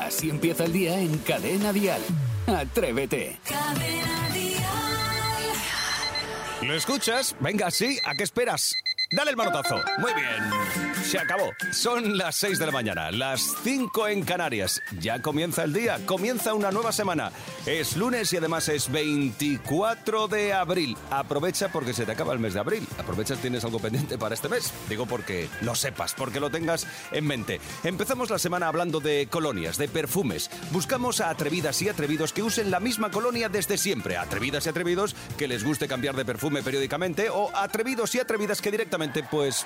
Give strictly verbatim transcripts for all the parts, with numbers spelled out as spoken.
Así empieza el día en Cadena Dial. Atrévete. Cadena Dial. ¿Lo escuchas? Venga, sí. ¿A qué esperas? Dale el manotazo. Muy bien. Se acabó. Son las seis de la mañana, las cinco en Canarias. Ya comienza el día, comienza una nueva semana. Es lunes y además es veinticuatro de abril. Aprovecha porque se te acaba el mes de abril. Aprovecha si tienes algo pendiente para este mes. Digo porque lo sepas, porque lo tengas en mente. Empezamos la semana hablando de colonias, de perfumes. Buscamos a atrevidas y atrevidos que usen la misma colonia desde siempre. Atrevidas y atrevidos que les guste cambiar de perfume periódicamente o atrevidos y atrevidas que directamente, pues...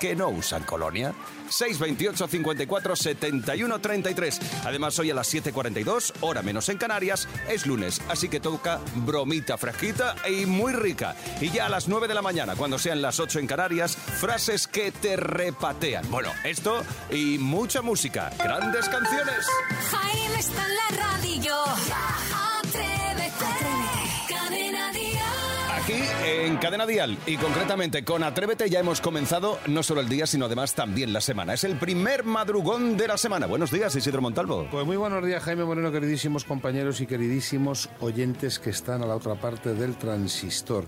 que no usan colonia. seis dos ocho cincuenta y cuatro setenta y uno treinta y tres. Además, hoy a las siete cuarenta y dos, hora menos en Canarias, es lunes, así que toca bromita fresquita y muy rica. Y ya a las nueve de la mañana, cuando sean las ocho en Canarias, frases que te repatean. Bueno, esto y mucha música. ¡Grandes canciones! Jaime está en la radio. Atrévete. Cadena Dial. Aquí en Cadena Dial y concretamente con Atrévete ya hemos comenzado no solo el día, sino además también la semana. Es el primer madrugón de la semana. Buenos días, Isidro Montalvo. Pues muy buenos días, Jaime Moreno, queridísimos compañeros y queridísimos oyentes que están a la otra parte del transistor.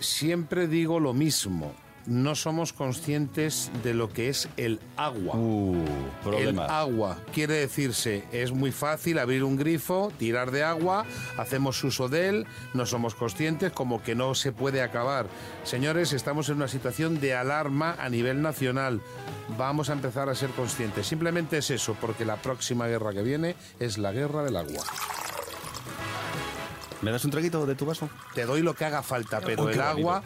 Siempre digo lo mismo. No somos conscientes de lo que es el agua. Uh, problema. El agua quiere decirse, es muy fácil abrir un grifo, tirar de agua, hacemos uso de él, no somos conscientes, como que no se puede acabar. Señores, estamos en una situación de alarma a nivel nacional. Vamos a empezar a ser conscientes. Simplemente es eso, porque la próxima guerra que viene es la guerra del agua. ¿Me das un traguito de tu vaso? Te doy lo que haga falta, pero oh, el agua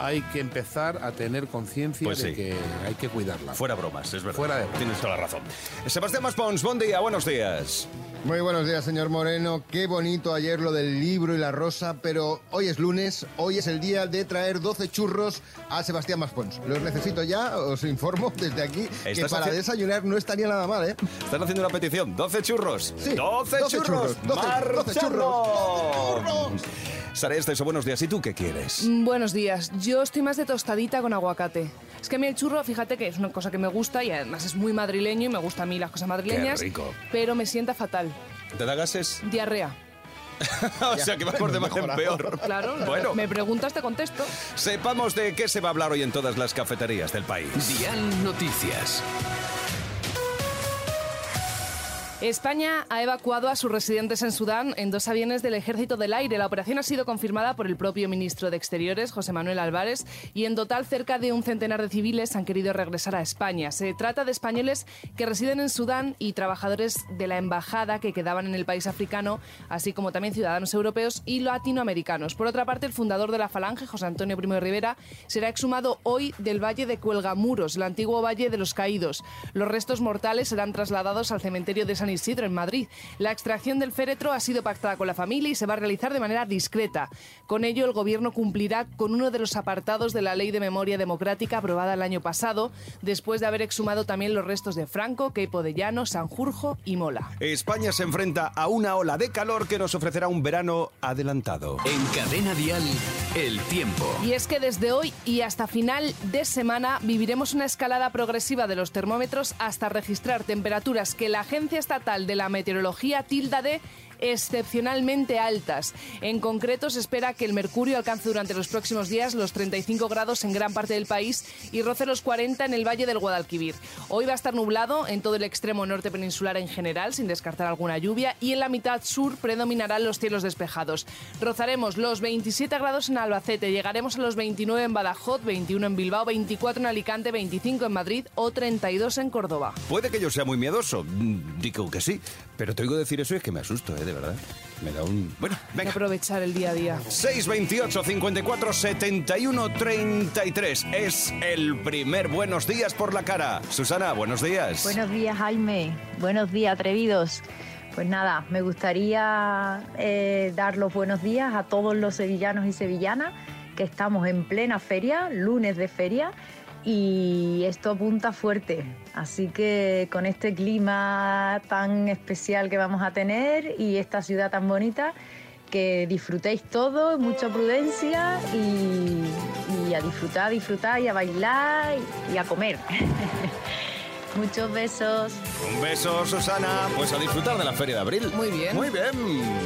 hay que empezar a tener conciencia pues de sí. que hay que cuidarla. Fuera bromas, es verdad. Fuera de... Tienes toda la razón. Sebastián Maspons, buen día, buenos días. Muy buenos días, señor Moreno. Qué bonito ayer lo del libro y la rosa, pero hoy es lunes, hoy es el día de traer doce churros a Sebastián Maspons. Los necesito ya, os informo desde aquí, que para haci... desayunar no estaría nada mal, ¿eh? Están haciendo una petición, doce churros. Sí, doce churros. doce churros. ¡Churros! Saray Esteso, buenos días. ¿Y tú qué quieres? Buenos días. Yo estoy más de tostadita con aguacate. Es que a mí el churro, fíjate que es una cosa que me gusta y además es muy madrileño y me gustan a mí las cosas madrileñas. Qué rico. Pero me sienta fatal. ¿Te da gases? Diarrea. O sea, que va por demás en peor. Claro, bueno. Me preguntas, te contesto. Sepamos de qué se va a hablar hoy en todas las cafeterías del país. Dial Noticias. España ha evacuado a sus residentes en Sudán en dos aviones del Ejército del Aire. La operación ha sido confirmada por el propio ministro de Exteriores, José Manuel Álvarez, y en total cerca de un centenar de civiles han querido regresar a España. Se trata de españoles que residen en Sudán y trabajadores de la embajada que quedaban en el país africano, así como también ciudadanos europeos y latinoamericanos. Por otra parte, el fundador de la Falange, José Antonio Primo de Rivera, será exhumado hoy del Valle de Cuelgamuros, el antiguo Valle de los Caídos. Los restos mortales serán trasladados al cementerio de San Isidro, en Madrid. La extracción del féretro ha sido pactada con la familia y se va a realizar de manera discreta. Con ello, el Gobierno cumplirá con uno de los apartados de la Ley de Memoria Democrática aprobada el año pasado, después de haber exhumado también los restos de Franco, Queipo de Llano, Sanjurjo y Mola. España se enfrenta a una ola de calor que nos ofrecerá un verano adelantado. En Cadena Dial, el tiempo. Y es que desde hoy y hasta final de semana viviremos una escalada progresiva de los termómetros hasta registrar temperaturas que la agencia está de la meteorología tilda de excepcionalmente altas. En concreto, se espera que el mercurio alcance durante los próximos días los treinta y cinco grados en gran parte del país y roce los cuarenta en el Valle del Guadalquivir. Hoy va a estar nublado en todo el extremo norte peninsular en general, sin descartar alguna lluvia, y en la mitad sur predominarán los cielos despejados. Rozaremos los veintisiete grados en Albacete, llegaremos a los veintinueve en Badajoz, veintiuno en Bilbao, veinticuatro en Alicante, veinticinco en Madrid o treinta y dos en Córdoba. Puede que yo sea muy miedoso, digo que sí, pero te oigo decir eso y es que me asusto, ¿eh? De verdad. Me da un... Bueno, venga. Aprovechar el día a día. seis dos ocho cincuenta y cuatro setenta y uno treinta y tres. Es el primer Buenos Días por la cara. Susana, buenos días. Buenos días, Jaime. Buenos días, atrevidos. Pues nada, me gustaría eh, dar los buenos días a todos los sevillanos y sevillanas que estamos en plena feria, lunes de feria, y esto apunta fuerte, así que con este clima tan especial que vamos a tener y esta ciudad tan bonita, que disfrutéis todo, mucha prudencia y, y a disfrutar, disfrutar y a bailar y, y a comer. Muchos besos. Un beso, Susana. Pues a disfrutar de la Feria de Abril. Muy bien. Muy bien.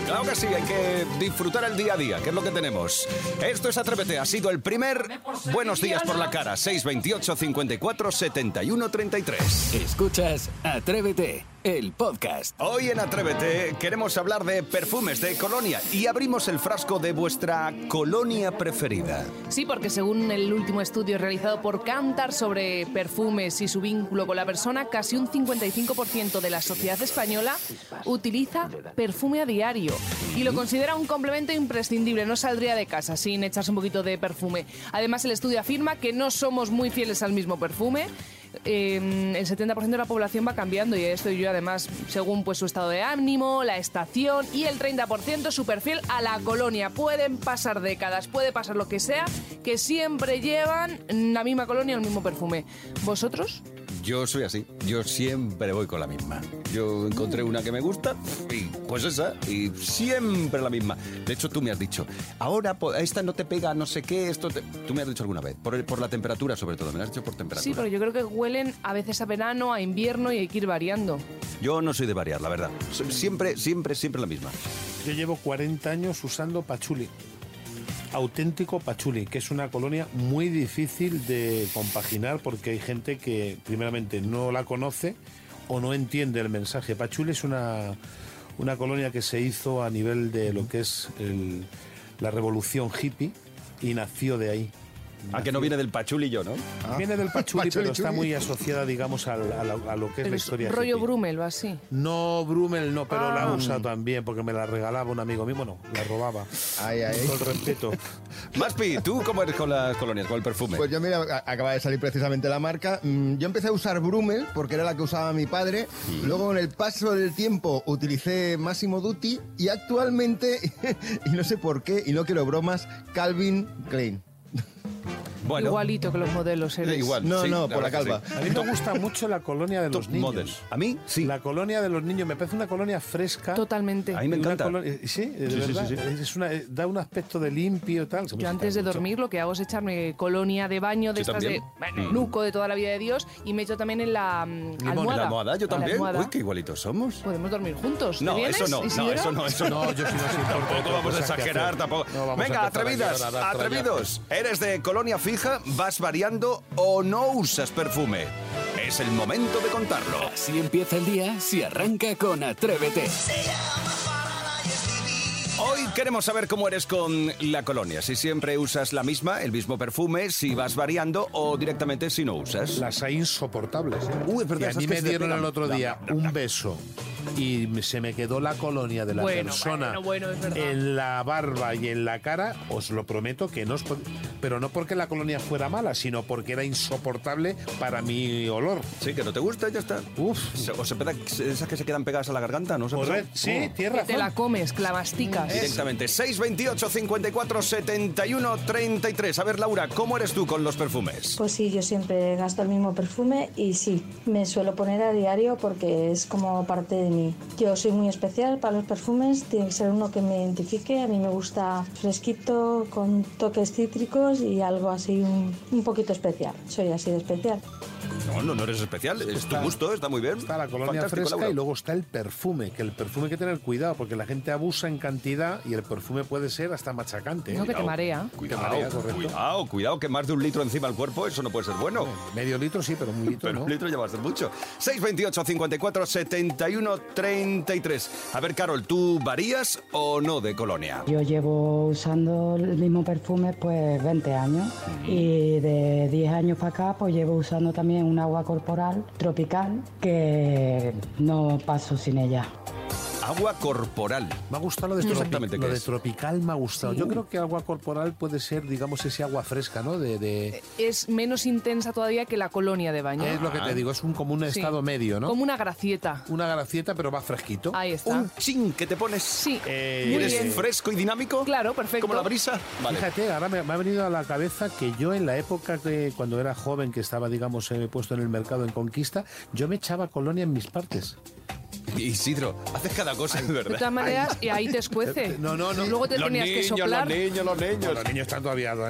Claro que sí, hay que disfrutar el día a día, que es lo que tenemos. Esto es Atrévete. Ha sido el primer Buenos Días por la Cara. seiscientos veintiocho, cincuenta y cuatro, setenta y uno, treinta y tres. Escuchas Atrévete, el podcast. Hoy en Atrévete queremos hablar de perfumes, de colonia. Y abrimos el frasco de vuestra colonia preferida. Sí, porque según el último estudio realizado por Kantar sobre perfumes y su vínculo con la persona, Persona, casi un cincuenta y cinco por ciento de la sociedad española utiliza perfume a diario y lo considera un complemento imprescindible. No saldría de casa sin echarse un poquito de perfume. Además, el estudio afirma que no somos muy fieles al mismo perfume. Eh, el setenta por ciento de la población va cambiando y esto yo además según pues su estado de ánimo, la estación, y el treinta por ciento súper fiel a la colonia. Pueden pasar décadas, puede pasar lo que sea, que siempre llevan la misma colonia o el mismo perfume. ¿Vosotros? Yo soy así, yo siempre voy con la misma. Yo encontré una que me gusta y pues esa, y siempre la misma. De hecho, tú me has dicho, ahora esta no te pega no sé qué, esto te... Tú me has dicho alguna vez, por, el, por la temperatura sobre todo, me lo has dicho por temperatura. Sí, pero yo creo que huelen a veces a verano, a invierno y hay que ir variando. Yo no soy de variar, la verdad. Siempre, siempre, siempre la misma. Yo llevo cuarenta años usando Patchouli. Auténtico Patchouli, que es una colonia muy difícil de compaginar porque hay gente que, primeramente, no la conoce o no entiende el mensaje. Patchouli es una, una colonia que se hizo a nivel de lo que es el, la revolución hippie y nació de ahí. ¿A que no viene del Patchouli yo, no? Ah. Viene del Patchouli, pero está muy asociada, digamos, a, la, a lo que es la historia. ¿Rollo Brummel o así? No, Brummel no, pero ah. la usa también, porque me la regalaba un amigo mío. Bueno, la robaba. Ay, ay. Con todo el respeto. Maspi, ¿tú cómo eres con las colonias, con el perfume? Pues yo, mira, acaba de salir precisamente la marca. Yo empecé a usar Brummel, porque era la que usaba mi padre. Sí. Luego, con el paso del tiempo, utilicé Massimo Dutti. Y actualmente, y no sé por qué, y no quiero bromas, Calvin Klein. Bueno. Igualito que los modelos, ¿eres? Igual, no, sí, no, por la calva. Sí. A mí me gusta mucho la colonia de los niños. Models. ¿A mí? Sí. La colonia de los niños. Me parece una colonia fresca. Totalmente. A mí me encanta. Colonia... Sí, de sí, verdad. Sí, sí, sí. Es una... Da un aspecto de limpio y tal. Yo antes de mucho. dormir lo que hago es echarme colonia de baño de sí, estas también. de mm. Nuco de toda la vida de Dios y me echo también en la um, almohada. ¿En la almohada? Yo también. Almohada. Uy, qué igualitos somos. Podemos dormir juntos. No, eso no, no, eso no, eso no. Yo sí no soy Tampoco vamos a exagerar, tampoco. Venga, atrevidas, atrevidos. Eres de colonia fija. ¿Vas variando o no usas perfume? Es el momento de contarlo. Así empieza el día, si arranca con Atrévete. Hoy queremos saber cómo eres con la colonia. Si siempre usas la misma, el mismo perfume, si vas variando o directamente si no usas. Las hay insoportables. ¿eh? Uy, es verdad, y a mí me dieron el otro día un beso y se me quedó la colonia de la bueno, persona bueno, bueno, en la barba y en la cara. Os lo prometo que no os... Pero no porque la colonia fuera mala, sino porque era insoportable para mi olor. Sí, que no te gusta, ya está. Uf. O se pega, esas que se quedan pegadas a la garganta, ¿no? Correcto. Sí, tienes razón. Te la comes, clavasticas. Directamente. seiscientos veintiocho, cincuenta y cuatro, setenta y uno, treinta y tres. A ver, Laura, ¿cómo eres tú con los perfumes? Pues sí, yo siempre gasto el mismo perfume y sí, me suelo poner a diario porque es como parte de mí. Yo soy muy especial para los perfumes, tiene que ser uno que me identifique. A mí me gusta fresquito, con toques cítricos y algo así un, un poquito especial. Soy así de especial. No, no, no eres especial, es está, tu gusto, está muy bien. Está la colonia Fantástico, fresca Laura. Y luego está el perfume, que el perfume hay que tener cuidado porque la gente abusa en cantidad y el perfume puede ser hasta machacante. No, ¿eh? que cuidado, te marea. Cuidado, te marea, correcto. Cuidado, cuidado, que más de un litro encima del cuerpo, eso no puede ser bueno. Medio litro sí, pero un litro pero no. un litro ya va a ser mucho. seiscientos veintiocho, cincuenta y cuatro, setenta y uno, treinta y tres. A ver, Carol, ¿tú varías o no de colonia? Yo llevo usando el mismo perfume pues veinte años y de diez años para acá pues llevo usando también un agua corporal tropical que no paso sin ella. Agua corporal. Me ha gustado lo de, tropi- lo de tropical, me ha gustado. Sí. Yo creo que agua corporal puede ser, digamos, ese agua fresca, ¿no? De, de... Es menos intensa todavía que la colonia de baño. Ah, es lo que te digo, es un, como un estado sí. medio, ¿no? Como una gracieta. Una gracieta, pero va fresquito. Ahí está. Un chin que te pones. Sí. Eh, ¿Eres bien. fresco y dinámico? Claro, perfecto. Como la brisa. Vale. Fíjate, ahora me, me ha venido a la cabeza que yo en la época que cuando era joven, que estaba, digamos, eh, puesto en el mercado en Conquista, yo me echaba colonia en mis partes. Isidro, haces cada cosa, es verdad. De todas maneras, y ahí te escuece. No, no, no. Y luego te los tenías niños, que soplar. Los niños, los niños. No, los niños están todavía... No.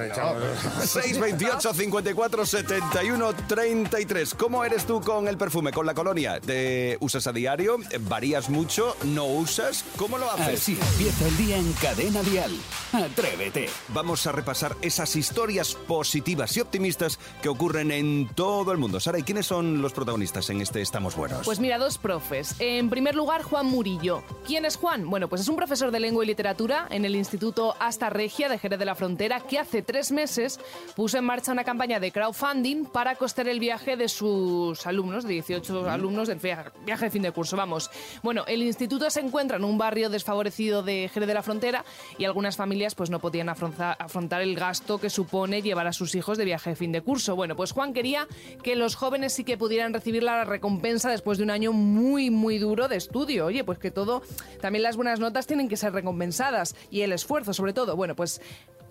seis veintiocho cincuenta y cuatro setenta y uno treinta y tres. ¿Cómo eres tú con el perfume, con la colonia? ¿Te usas a diario? ¿Varías mucho? ¿No usas? ¿Cómo lo haces? Así empieza el día en Cadena Dial. Atrévete. Vamos a repasar esas historias positivas y optimistas que ocurren en todo el mundo. Saray, ¿quiénes son los protagonistas en este Estamos Buenos? Pues mira, dos profes. En primer lugar, Juan Murillo. ¿Quién es Juan? Bueno, pues es un profesor de lengua y literatura en el Instituto Asta Regia de Jerez de la Frontera que hace tres meses puso en marcha una campaña de crowdfunding para costear el viaje de sus alumnos, de dieciocho alumnos del viaje de fin de curso, vamos. Bueno, el instituto se encuentra en un barrio desfavorecido de Jerez de la Frontera y algunas familias pues no podían afrontar el gasto que supone llevar a sus hijos de viaje de fin de curso. Bueno, pues Juan quería que los jóvenes sí que pudieran recibir la recompensa después de un año muy, muy duro de estudio. Oye, pues que todo, también las buenas notas tienen que ser recompensadas y el esfuerzo sobre todo. Bueno, pues,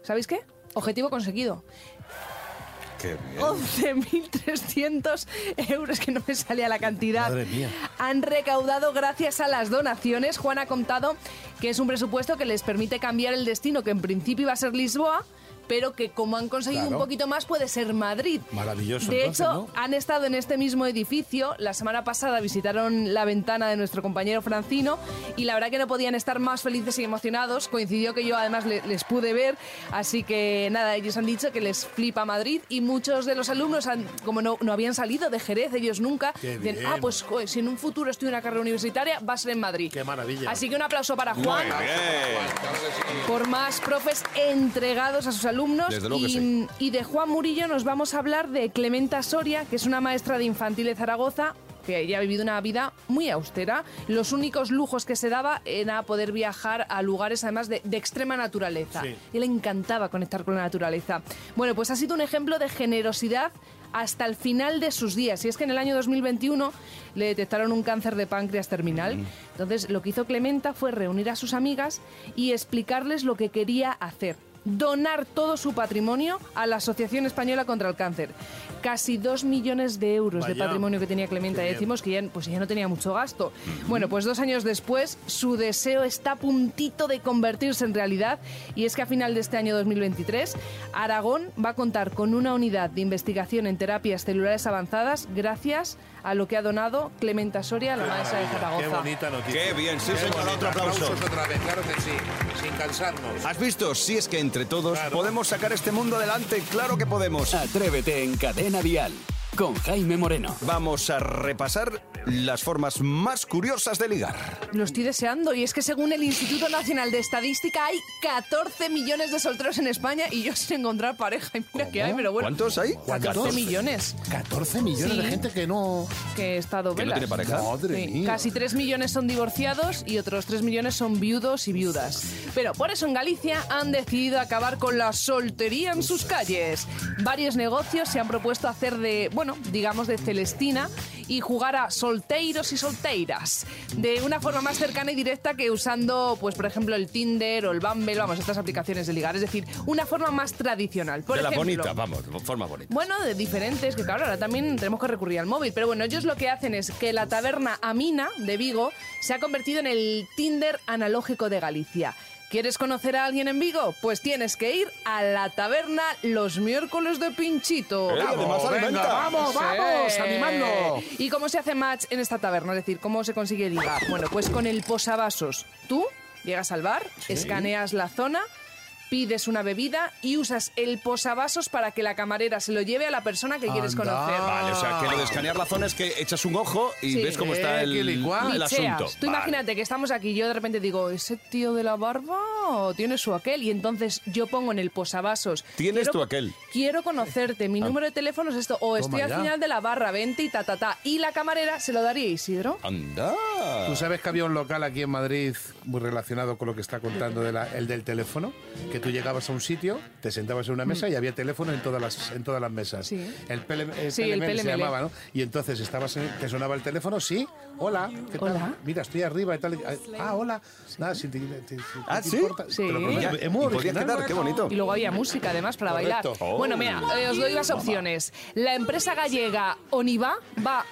¿sabéis qué? Objetivo conseguido. once mil trescientos euros, que no me salía la cantidad. Madre mía. Han recaudado gracias a las donaciones. Juan ha contado que es un presupuesto que les permite cambiar el destino, que en principio iba a ser Lisboa, pero que como han conseguido claro. un poquito más puede ser Madrid. Maravilloso. De entonces, hecho, ¿no? han estado en este mismo edificio. La semana pasada visitaron la ventana de nuestro compañero Francino y la verdad que no podían estar más felices y emocionados. Coincidió que yo además le, les pude ver. Así que nada, ellos han dicho que les flipa Madrid y muchos de los alumnos, han, como no, no habían salido de Jerez, ellos nunca, dicen, ah, pues joder, si en un futuro estudio una carrera universitaria va a ser en Madrid. Qué maravilla. Así que un aplauso para Juan. Muy bien. Por más profes entregados a sus alumnos. alumnos y, sí. y de Juan Murillo nos vamos a hablar de Clementa Soria, que es una maestra de infantil de Zaragoza que ella ha vivido una vida muy austera. Los únicos lujos que se daba era poder viajar a lugares además de, de extrema naturaleza. Sí. Y le encantaba conectar con la naturaleza. Bueno, pues ha sido un ejemplo de generosidad hasta el final de sus días. Y es que en el año dos mil veintiuno le detectaron un cáncer de páncreas terminal. Mm. Entonces lo que hizo Clementa fue reunir a sus amigas y explicarles lo que quería hacer. Donar todo su patrimonio a la Asociación Española contra el Cáncer. Casi dos millones de euros Vaya. de patrimonio que tenía Clementa. Y decimos que ya, pues ya no tenía mucho gasto. Bueno, pues dos años después, su deseo está a puntito de convertirse en realidad. Y es que a final de este año dos mil veintitrés, Aragón va a contar con una unidad de investigación en terapias celulares avanzadas gracias a lo que ha donado Clementa Soria, la maestra de Zaragoza. Qué bonita noticia. Qué bien, sí, señor. Otro aplauso. Otra vez, claro que sí, sin cansarnos. ¿Has visto? Sí, es que entre todos claro. podemos sacar este mundo adelante. Claro que podemos. Atrévete en Cadena Dial con Jaime Moreno. Vamos a repasar las formas más curiosas de ligar. Lo estoy deseando y es que según el Instituto Nacional de Estadística hay catorce millones de solteros en España y yo sin encontrar pareja y mira ¿Cómo? que hay, pero bueno. ¿Cuántos hay? catorce millones. catorce millones sí. de gente que no... Que he estado velas. ¿Que no tiene pareja? Madre sí. mía. Casi tres millones son divorciados y otros tres millones son viudos y viudas. Pero por eso en Galicia han decidido acabar con la soltería en sus calles. Varios negocios se han propuesto hacer de... Bueno, Bueno, digamos de Celestina y jugar a solteiros y solteiras de una forma más cercana y directa que usando, pues por ejemplo, el Tinder o el Bumble, vamos, estas aplicaciones de ligar. Es decir, una forma más tradicional. Por de ejemplo, la bonita, vamos, forma bonita. Bueno, de diferentes, que claro, ahora también tenemos que recurrir al móvil. Pero bueno, ellos lo que hacen es que la taberna Amina de Vigo se ha convertido en el Tinder analógico de Galicia. ¿Quieres conocer a alguien en Vigo? Pues tienes que ir a la taberna los miércoles de Pinchito. Eh, ¡Vamos, venga, vamos, sí. vamos! ¡Animando! ¿Y cómo se hace match en esta taberna? Es decir, ¿cómo se consigue ligar? Bueno, pues con el posavasos. Tú llegas al bar, sí. escaneas la zona, pides una bebida y usas el posavasos para que la camarera se lo lleve a la persona que Anda. quieres conocer. Vale, o sea, que lo de escanear la zona es que echas un ojo y sí. ves cómo está el, el, el asunto. Tú vale. imagínate que estamos aquí y yo de repente digo, ¿ese tío de la barba tiene su aquel? Y entonces yo pongo en el posavasos. ¿Tienes quiero, tu aquel? Quiero conocerte, mi ah. número de teléfono es esto, o estoy Toma al ya. final de la barra, vente y ta, ta, ta. Y la camarera se lo daría a Isidro. ¡Anda! ¿Tú sabes que había un local aquí en Madrid muy relacionado con lo que está contando de la, el del teléfono? Que tú llegabas a un sitio, te sentabas en una mesa y había teléfono en todas las, en todas las mesas. Sí. El P L M sí, se llamaba, ¿no? Y entonces estabas en, te sonaba el teléfono, sí, hola, ¿qué tal? Hola. Mira, estoy arriba y tal. Ah, hola. Sí. Nada, si te, te, te, ah, te ¿sí? importa. Sí. Pero, pero, ya, es muy original. Quedar, qué bonito. Y luego había música, además, para Correcto. bailar. Oh. Bueno, mira, eh, os doy las opciones. La empresa gallega Oniva va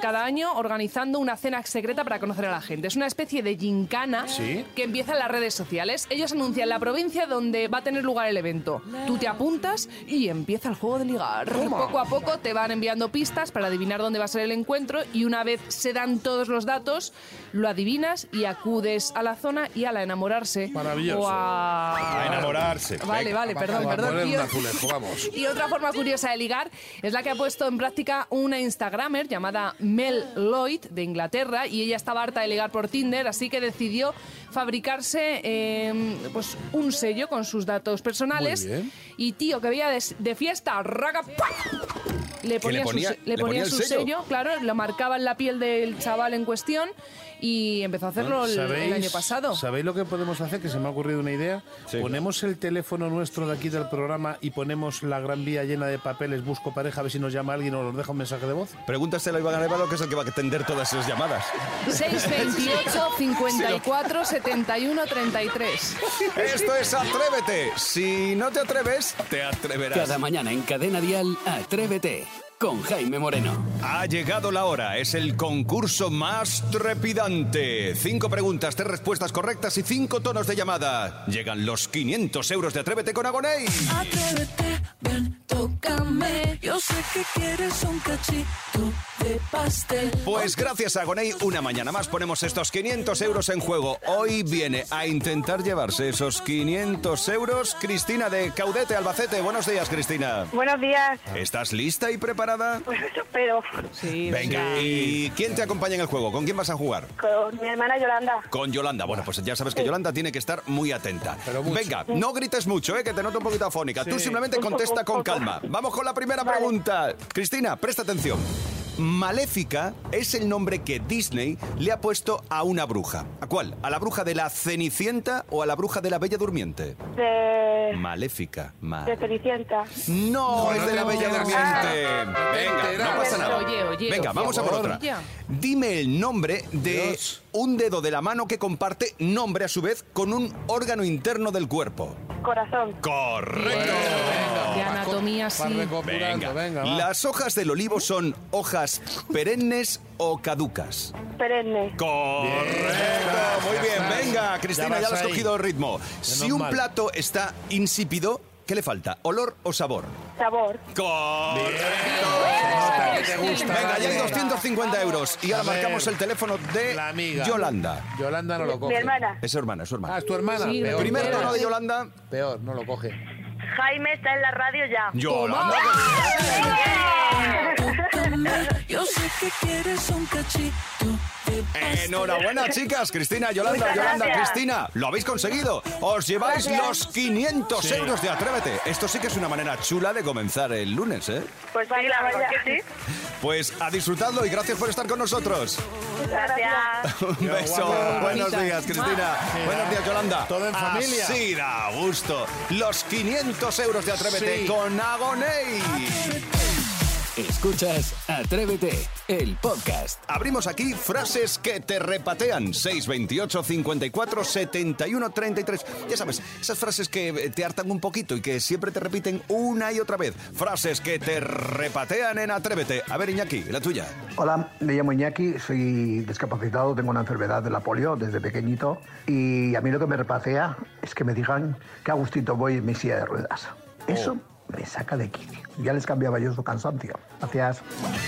cada año organizando una cena secreta para conocer a la gente. Es una especie de gincana, ¿sí?, que empieza en las redes sociales. Ellos anuncian la provincia donde va a tener lugar el evento. Tú te apuntas y empieza el juego de ligar. Toma. Poco a poco te van enviando pistas para adivinar dónde va a ser el encuentro y una vez se dan todos los datos, lo adivinas y acudes a la zona y a la enamorarse. Maravilloso. Wow. A enamorarse. Vale, venga, vale, perdón, vamos, perdón. Tío. Azulejo, vamos. Y otra forma curiosa de ligar es la que ha puesto en práctica una instagramer llamada Mel Lloyd, de Inglaterra, y ella estaba harta de ligar por Tinder, así que decidió fabricarse eh, pues un sello con sus datos personales. Y tío, que veía de, de fiesta, raga, le ponía, le ponía, su, le ponía, le ponía su sello? sello, claro, lo marcaba en la piel del chaval en cuestión y empezó a hacerlo el, el año pasado. ¿Sabéis lo que podemos hacer? Que se me ha ocurrido una idea. Sí, ponemos claro. el teléfono nuestro de aquí del programa y ponemos la Gran Vía llena de papeles, busco pareja, a ver si nos llama alguien o nos deja un mensaje de voz. Pregúntaselo a Iván Arevalo, que es el que va a atender todas sus llamadas. seis dos ocho, cincuenta y cuatro, setenta y uno, treinta y tres. Esto es Atrévete. Si no te atreves, te atreverás. Cada mañana en Cadena Dial, Atrévete. Con Jaime Moreno. Ha llegado la hora. Es el concurso más trepidante. Cinco preguntas, tres respuestas correctas y cinco tonos de llamada. Llegan los quinientos euros de Atrévete con Agoney. Atrévete, ven, tócame. Yo sé que quieres un cachito de pastel. Pues gracias a Agoney, una mañana más ponemos estos quinientos euros en juego. Hoy viene a intentar llevarse esos quinientos euros Cristina de Caudete, Albacete. Buenos días, Cristina. Buenos días. ¿Estás lista y preparada? Pues eso espero. Sí, venga, sí. ¿Y quién te acompaña en el juego? ¿Con quién vas a jugar? Con mi hermana Yolanda. Con Yolanda. Bueno, pues ya sabes que sí. Yolanda tiene que estar muy atenta. Pero venga, no grites mucho, ¿eh? Que te noto un poquito afónica. Sí. Tú simplemente contesta con calma. Vamos con la primera vale. pregunta. Cristina, presta atención. Maléfica es el nombre que Disney le ha puesto a una bruja. ¿A cuál? ¿A la bruja de la Cenicienta o a la bruja de la Bella Durmiente? De... Maléfica. Mal... De Cenicienta. No, no, es de la Bella Durmiente. Ah, venga, no pasa nada. Oye, oye, venga, vamos a por otra. Dime el nombre de Dios. Un dedo de la mano que comparte nombre a su vez con un órgano interno del cuerpo. Corazón. Correcto. Bueno, de anatomía, sí. Venga, venga. Las hojas del olivo son hojas perennes o caducas. Perennes. Correcto, muy bien. Venga, Cristina, ya, ya lo has cogido el ritmo. Si un plato está insípido, ¿qué le falta? ¿Olor o sabor? Sabor. Correcto. Venga, ya hay doscientos cincuenta euros. Y ahora marcamos el teléfono de la amiga Yolanda. Yolanda no lo coge. Mi hermana. Es su hermana, es su hermana. Ah, es tu hermana. Sí, peor. Primer tono de Yolanda. Peor, no lo coge. Jaime está en la radio ya. Yolanda. Yo sé que quieres un cachito. Enhorabuena, chicas. Cristina, Yolanda, Yolanda, Cristina. Lo habéis conseguido. Os lleváis gracias. Los quinientos sí. euros de Atrévete. Esto sí que es una manera chula de comenzar el lunes, ¿eh? Pues sí, la verdad que sí. Pues a disfrutarlo y gracias por estar con nosotros. Gracias. Un beso. Guapa. Buenos días, Cristina. Sí, buenos días, Yolanda. Todo en familia. Sí, da gusto. Los quinientos euros de Atrévete sí. con Agoney. Escuchas Atrévete, el podcast. Abrimos aquí frases que te repatean. seis dos ocho, cincuenta y cuatro, setenta y uno, treinta y tres. Ya sabes, esas frases que te hartan un poquito y que siempre te repiten una y otra vez. Frases que te repatean en Atrévete. A ver, Iñaki, la tuya. Hola, me llamo Iñaki, soy discapacitado, tengo una enfermedad de la polio desde pequeñito. Y a mí lo que me repatea es que me digan que a gustito voy en mi silla de ruedas. Oh. Eso me saca de quicio. Ya les cambiaba yo su cansancio. Gracias.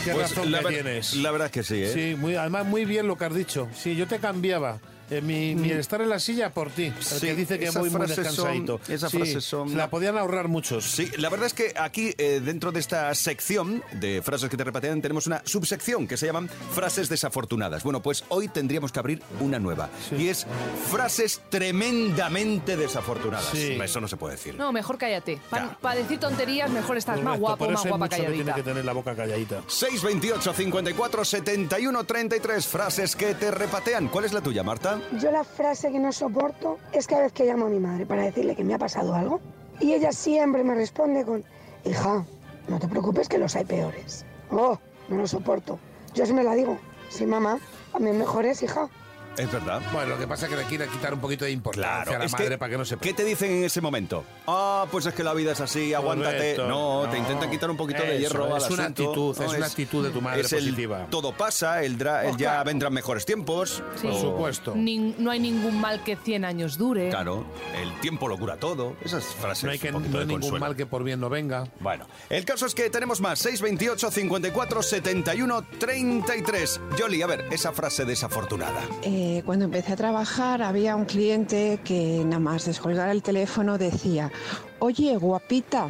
Qué pues razón la que ver, tienes. La verdad es que sí, ¿eh? Sí, muy, además muy bien lo que has dicho. Sí, yo te cambiaba. Eh, mi, mm. mi estar en la silla por ti. El sí, que dice que voy muy descansadito. Esas sí, frases son... La podían ahorrar muchos. Sí, la verdad es que aquí, eh, dentro de esta sección de frases que te repatean, tenemos una subsección que se llaman frases desafortunadas. Bueno, pues hoy tendríamos que abrir una nueva. Sí. Y es frases tremendamente desafortunadas. Sí. Eso no se puede decir. No, mejor cállate. Para pa decir tonterías, mejor estás correcto, más guapo, más guapa calladita. Que tiene que tener la boca calladita. seis dos ocho, cincuenta y cuatro, setenta y uno, treinta y tres. Frases que te repatean. ¿Cuál es la tuya, Marta? Yo la frase que no soporto es cada vez que llamo a mi madre para decirle que me ha pasado algo y ella siempre me responde con hija, no te preocupes que los hay peores. Oh, no lo soporto. Yo sí me la digo, sí mamá, a mí mejor es hija. Es verdad. Bueno, lo que pasa es que le quieren quitar un poquito de importancia claro, a la madre que, para que no se... ¿Qué te dicen en ese momento? Ah, oh, pues es que la vida es así, aguántate. Correcto, no, no, te intentan quitar un poquito eso, de hierro al asunto. Es una actitud, no, es una actitud de tu madre es positiva. El, todo pasa, el, dra, el ya vendrán mejores tiempos. Sí. Por supuesto. Nin, no hay ningún mal que cien años dure. Claro, el tiempo lo cura todo. Esas frases. No hay, que, no hay ningún consuelo. Mal que por bien no venga. Bueno, el caso es que tenemos más. seis dos ocho, cincuenta y cuatro, setenta y uno, treinta y tres. Yoli, a ver, esa frase desafortunada. Eh, cuando empecé a trabajar había un cliente que nada más descolgar el teléfono decía: oye, guapita,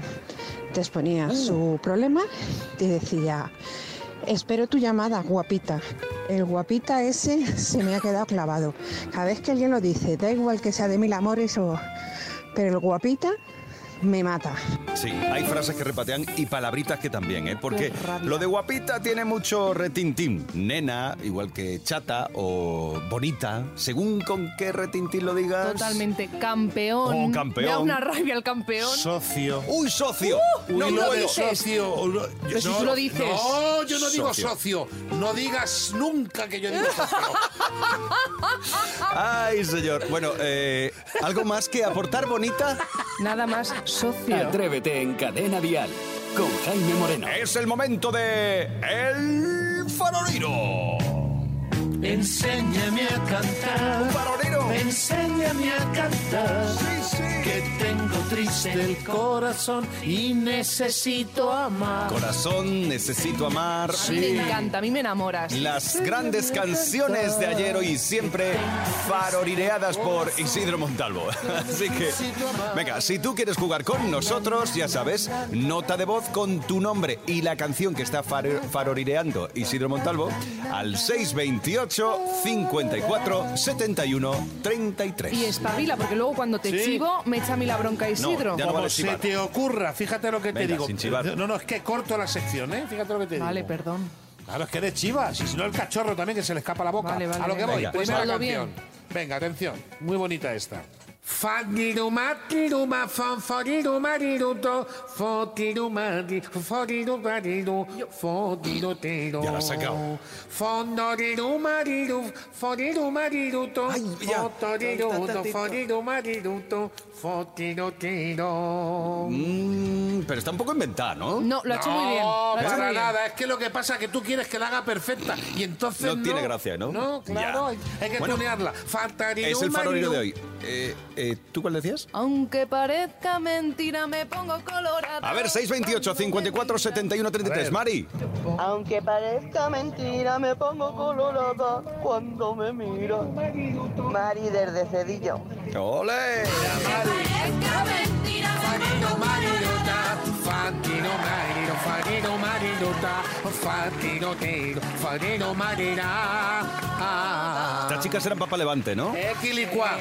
te exponía mm. su problema, te decía: espero tu llamada, guapita. El guapita ese se me ha quedado clavado. Cada vez que alguien lo dice, da igual que sea de mil amores o... pero el guapita... me mata. Sí, hay frases que repatean y palabritas que también, ¿eh? Porque lo de guapita tiene mucho retintín. Nena, igual que chata o bonita, según con qué retintín lo digas. Totalmente. Campeón. O campeón. Me da una rabia el campeón. Socio. ¡Un socio! Uh, no, no, no, socio. Pero no, si tú lo dices. No, yo no digo socio. socio. No digas nunca que yo digo socio. Ay, señor. Bueno, eh, ¿algo más que aportar, bonita? Nada más. Socio. Atrévete en Cadena Dial con Jaime Moreno. Es el momento de El Faroriro. Enséñame a cantar, Faroriro. Enséñame a cantar. Sí, sí. Que tengo triste el corazón y necesito amar. Corazón, necesito amar. Sí. A mí me encanta, a mí me enamoras. Las grandes canciones de ayer, hoy y siempre, farorireadas por Isidro Montalvo. Así que, venga, si tú quieres jugar con nosotros, ya sabes, nota de voz con tu nombre y la canción que está faro- farorireando Isidro Montalvo al seis dos ocho, cincuenta y cuatro, setenta y uno, treinta y tres. Y espabila, porque luego cuando te sí. chivo, me echa a mí la bronca, Isidro. No, ya no Como vale se chivar. Te ocurra, fíjate lo que Venga, te digo. Sin chivar. No, no, es que corto la sección, ¿eh? Fíjate lo que te vale, digo. Vale, perdón. Claro, es que eres chivas, y si no el cachorro también, que se le escapa la boca. Vale, vale. A lo que voy, Venga, primera pues canción. Bien. Venga, atención, muy bonita esta. Fadiruma, tiruma, fanfariru, mariruto, fotirumari, foriru, mariru, fotirotero. Ya la has sacado. Fondoriru, mariru, foriru, mariruto, fotoriruto, foriru, mariruto, fotirotero. Pero está un poco inventada, ¿no? No, lo ha hecho muy bien. No, para nada. Es que lo que pasa es que tú quieres que la haga perfecta y entonces no. No tiene gracia, ¿no? No, claro, hay que tunearla. Es el faroriro de hoy. Eh, eh, ¿Tú cuál decías? Aunque parezca mentira, me pongo colorada. A ver, seis dos ocho, cincuenta y cuatro, setenta y uno, treinta y tres, Mari. Aunque parezca mentira, me pongo colorada cuando me miro. Mari desde Cedillo. ¡Ole! Estas chicas eran Papa Levante, ¿no? Equilicuá.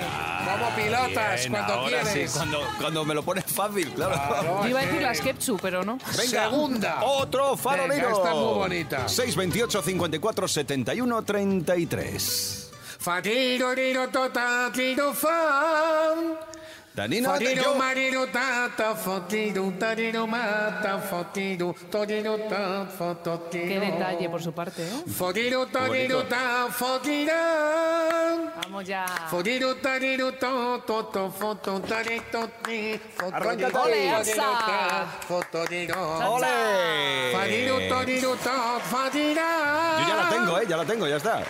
Como pilotas, bien, cuando quieres. Sí, cuando, cuando me lo pones fácil, claro. claro Yo iba a decir las Kepchu, pero no. Venga, segunda. Otro farolero. Está muy bonita. seis dos ocho, cincuenta y cuatro, setenta y uno, treinta y tres. Fariro, riro, tota, tiro, fan. Danino, yo mariro tata fotiru tariro mata fotiru toriro ta fototiro. Qué detalle por su parte, ¿eh? Fotiru tariro ta fotira. Vamos ya. Fotiru tariro to to to foto tarito ti fotoriro. Ole, Elsa. Fotoriro. Ole. Fotiru tariro ta fotira. Yo ya la tengo, ¿eh? Ya la tengo, ya está.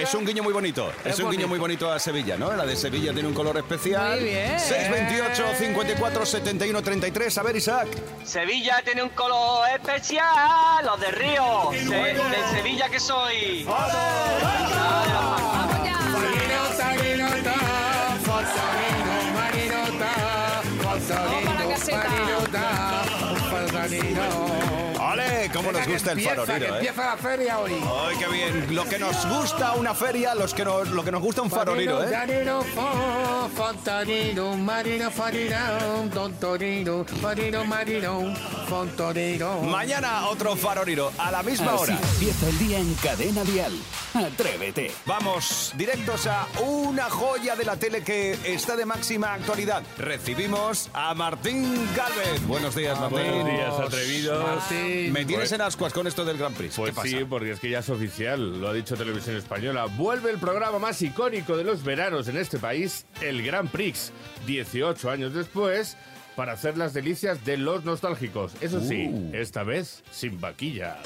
Es un guiño muy bonito. Es un guiño muy bonito a Sevilla, ¿no? La de Sevilla tiene un color especial. Muy bien. seis veintiocho, cincuenta y cuatro, setenta y uno, treinta y tres. A ver, Isaac. Sevilla tiene un color especial. Los de Río. Se, de Sevilla que soy. ¡Ole! ¿Cómo nos gusta el faroriro, eh? Empieza la feria hoy. ¡Ay, qué bien! Lo que nos gusta una feria, los que nos, lo que nos gusta un faroriro, ¿eh? Mañana otro faroriro, a la misma hora. Así empieza el día en Cadena Dial. Atrévete. Vamos directos a una joya de la tele que está de máxima actualidad. Recibimos a Martín Gálvez. Buenos días, Martín. Buenos días, atrevidos. Martín. Me tienes pues, en ascuas con esto del Grand Prix. Pues ¿Qué sí, pasa? Porque es que ya es oficial. Lo ha dicho Televisión Española. Vuelve el programa más icónico de los veranos en este país, el Grand Prix. dieciocho años después, para hacer las delicias de los nostálgicos. Eso sí, uh. esta vez sin vaquilla.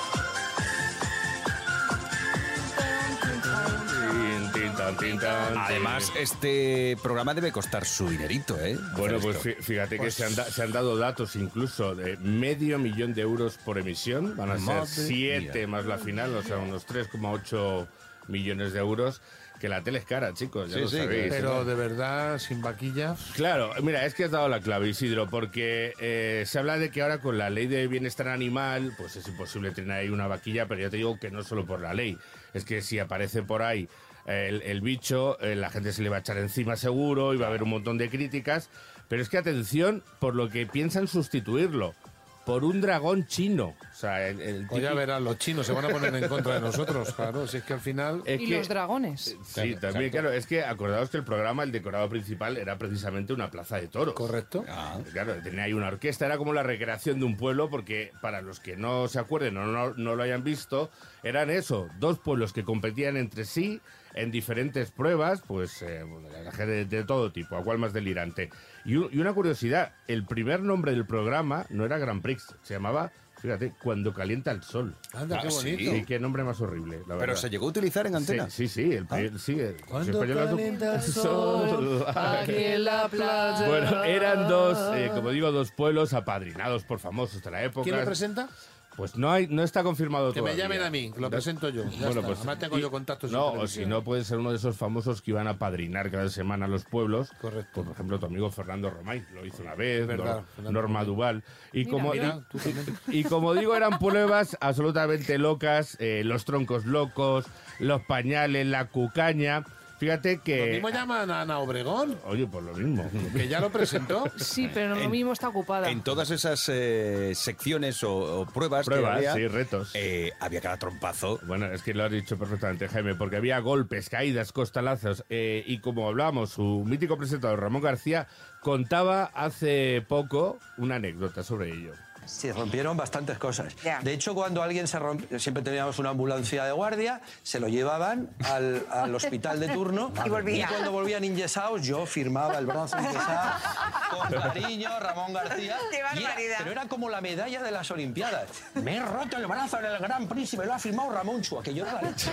Además, este programa debe costar su dinerito, ¿eh? Bueno, pues fíjate que pues... se, han da, se han dado datos incluso de medio millón de euros por emisión. Van a Madre ser siete mía. más la final, o sea, unos tres coma ocho millones de euros. Que la tele es cara, chicos, ya sí, lo sí, sabéis. Pero ¿no? de verdad, sin vaquilla. Claro, mira, es que has dado la clave, Isidro, porque eh, se habla de que ahora con la ley de bienestar animal, pues es imposible tener ahí una vaquilla, pero yo te digo que no solo por la ley. Es que si aparece por ahí El, el bicho, eh, la gente se le va a echar encima seguro y va a haber un montón de críticas, pero es que atención por lo que piensan sustituirlo, por un dragón chino. O sea, el, el típico... ya verán, los chinos se van a poner en contra de nosotros, claro, si es que al final... Es y que... los dragones. Sí, claro, también, exacto. claro, es que acordaos que el programa, el decorado principal, era precisamente una plaza de toros. Correcto. Ah. Claro, tenía ahí una orquesta, era como la recreación de un pueblo, porque para los que no se acuerden o no, no lo hayan visto, eran eso, dos pueblos que competían entre sí en diferentes pruebas, pues eh, de, de todo tipo, a cual más delirante. Y, y una curiosidad, el primer nombre del programa no era Grand Prix, se llamaba, fíjate, Cuando calienta el sol. Anda, ah, qué bonito. Sí, qué nombre más horrible, la verdad. Pero se llegó a utilizar en antena. Sí, sí, sí. El, ah. sí el, Cuando calienta el sol, aquí en la playa. Bueno, eran dos, eh, como digo, dos pueblos apadrinados por famosos de la época. ¿Quién lo presenta? Pues no hay, no está confirmado todavía. Que me llamen a mí, lo presento yo. Ya bueno, está. Pues, Además tengo y, yo contactos. No, o si no, puede ser uno de esos famosos que iban a padrinar cada semana a los pueblos. Correcto. Pues, por ejemplo, tu amigo Fernando Romay lo hizo una vez, verdad, Nor, Norma Duval. Y, mira, como, mira, y, y como digo, eran pruebas absolutamente locas, eh, los troncos locos, los pañales, la cucaña... Fíjate que... Lo mismo llaman a Ana Obregón. Oye, pues lo mismo. ¿Que ya lo presentó? Sí, pero en, lo mismo está ocupada. En todas esas eh, secciones o, o pruebas, pruebas que había... sí, retos. Eh, había cada trompazo. Bueno, es que lo has dicho perfectamente, Jaime, porque había golpes, caídas, costalazos. Eh, y como hablábamos, su mítico presentador, Ramón García, contaba hace poco una anécdota sobre ello. Se rompieron bastantes cosas. Yeah. De hecho, cuando alguien se rompe, siempre teníamos una ambulancia de guardia, se lo llevaban al, al hospital de turno y, volvía. y cuando volvían inyesados, yo firmaba el brazo inyesado con cariño, Ramón García. ¡Qué barbaridad! Pero era como la medalla de las Olimpiadas. Me he roto el brazo en el Gran Prix y me lo ha firmado Ramón Chua, que yo era la leche.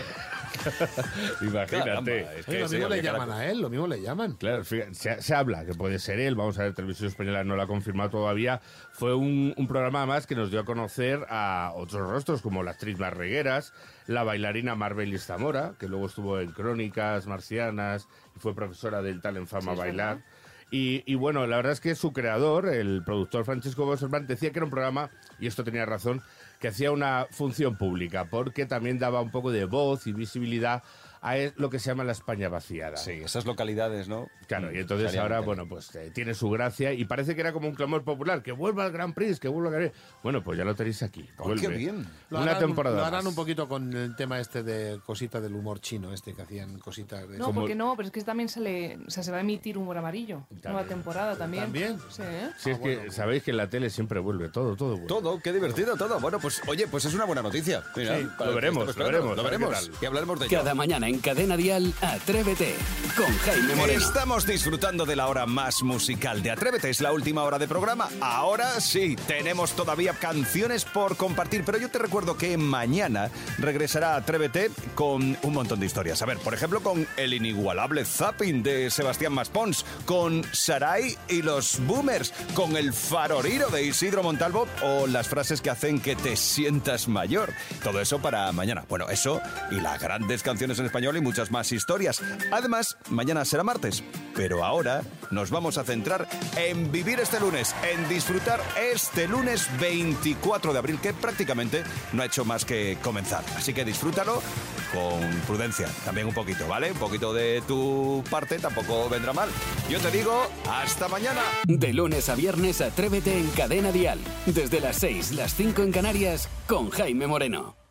Imagínate. Es que Oye, lo mismo le llaman cara... a él, lo mismo le llaman. Claro, se, se habla que puede ser él. Vamos a ver, Televisión Española no lo ha confirmado todavía. Fue un, un programa más que nos dio a conocer a otros rostros, como la actriz Mar Regueras, la bailarina Marbelys Zamora, que luego estuvo en Crónicas Marcianas y fue profesora del tal en Fama sí, Bailar. Y, y bueno, la verdad es que su creador, el productor Francisco Boserman, decía que era un programa, y esto tenía razón, que hacía una función pública, porque también daba un poco de voz y visibilidad a lo que se llama la España vaciada. Sí, esas localidades, ¿no? Claro, y entonces ahora, bueno, pues eh, tiene su gracia y parece que era como un clamor popular, que vuelva al Grand Prix, que vuelva al Grand Prix. Bueno, pues ya lo tenéis aquí. Oh, ¡qué bien! Una harán, temporada Lo harán más. un poquito con el tema este de cositas del humor chino, este que hacían cositas... De... No, como... porque no, pero es que también sale, o sea, se va a emitir Humor Amarillo, también. nueva temporada también. ¿También? Sí, ¿eh? Sí, es ah, bueno, que sabéis que en la tele siempre vuelve todo, todo vuelve. Todo, qué divertido, todo. Bueno, pues oye, pues es una buena noticia. Mira, sí, lo veremos, lo veremos, lo veremos. Y hablaremos de ello. Cada mañana en Cadena Dial, Atrévete, con Jaime Moreno. Estamos disfrutando de la hora más musical de Atrévete, es la última hora de programa. Ahora sí, tenemos todavía canciones por compartir, pero yo te recuerdo que mañana regresará Atrévete con un montón de historias. A ver, por ejemplo, con el inigualable zapping de Sebastián Maspons, con Saray y los Boomers, con el Faroriro de Isidro Montalvo o las frases que hacen que te sientas mayor. Todo eso para mañana. Bueno, eso y las grandes canciones en español y muchas más historias. Además, mañana será martes, pero ahora nos vamos a centrar en vivir este lunes, en disfrutar este lunes veinticuatro de abril, que prácticamente no ha hecho más que comenzar. Así que disfrútalo con prudencia, también un poquito, ¿vale? Un poquito de tu parte tampoco vendrá mal. Yo te digo, hasta mañana. De lunes a viernes, Atrévete en Cadena Dial. Desde las seis, las cinco en Canarias, con Jaime Moreno.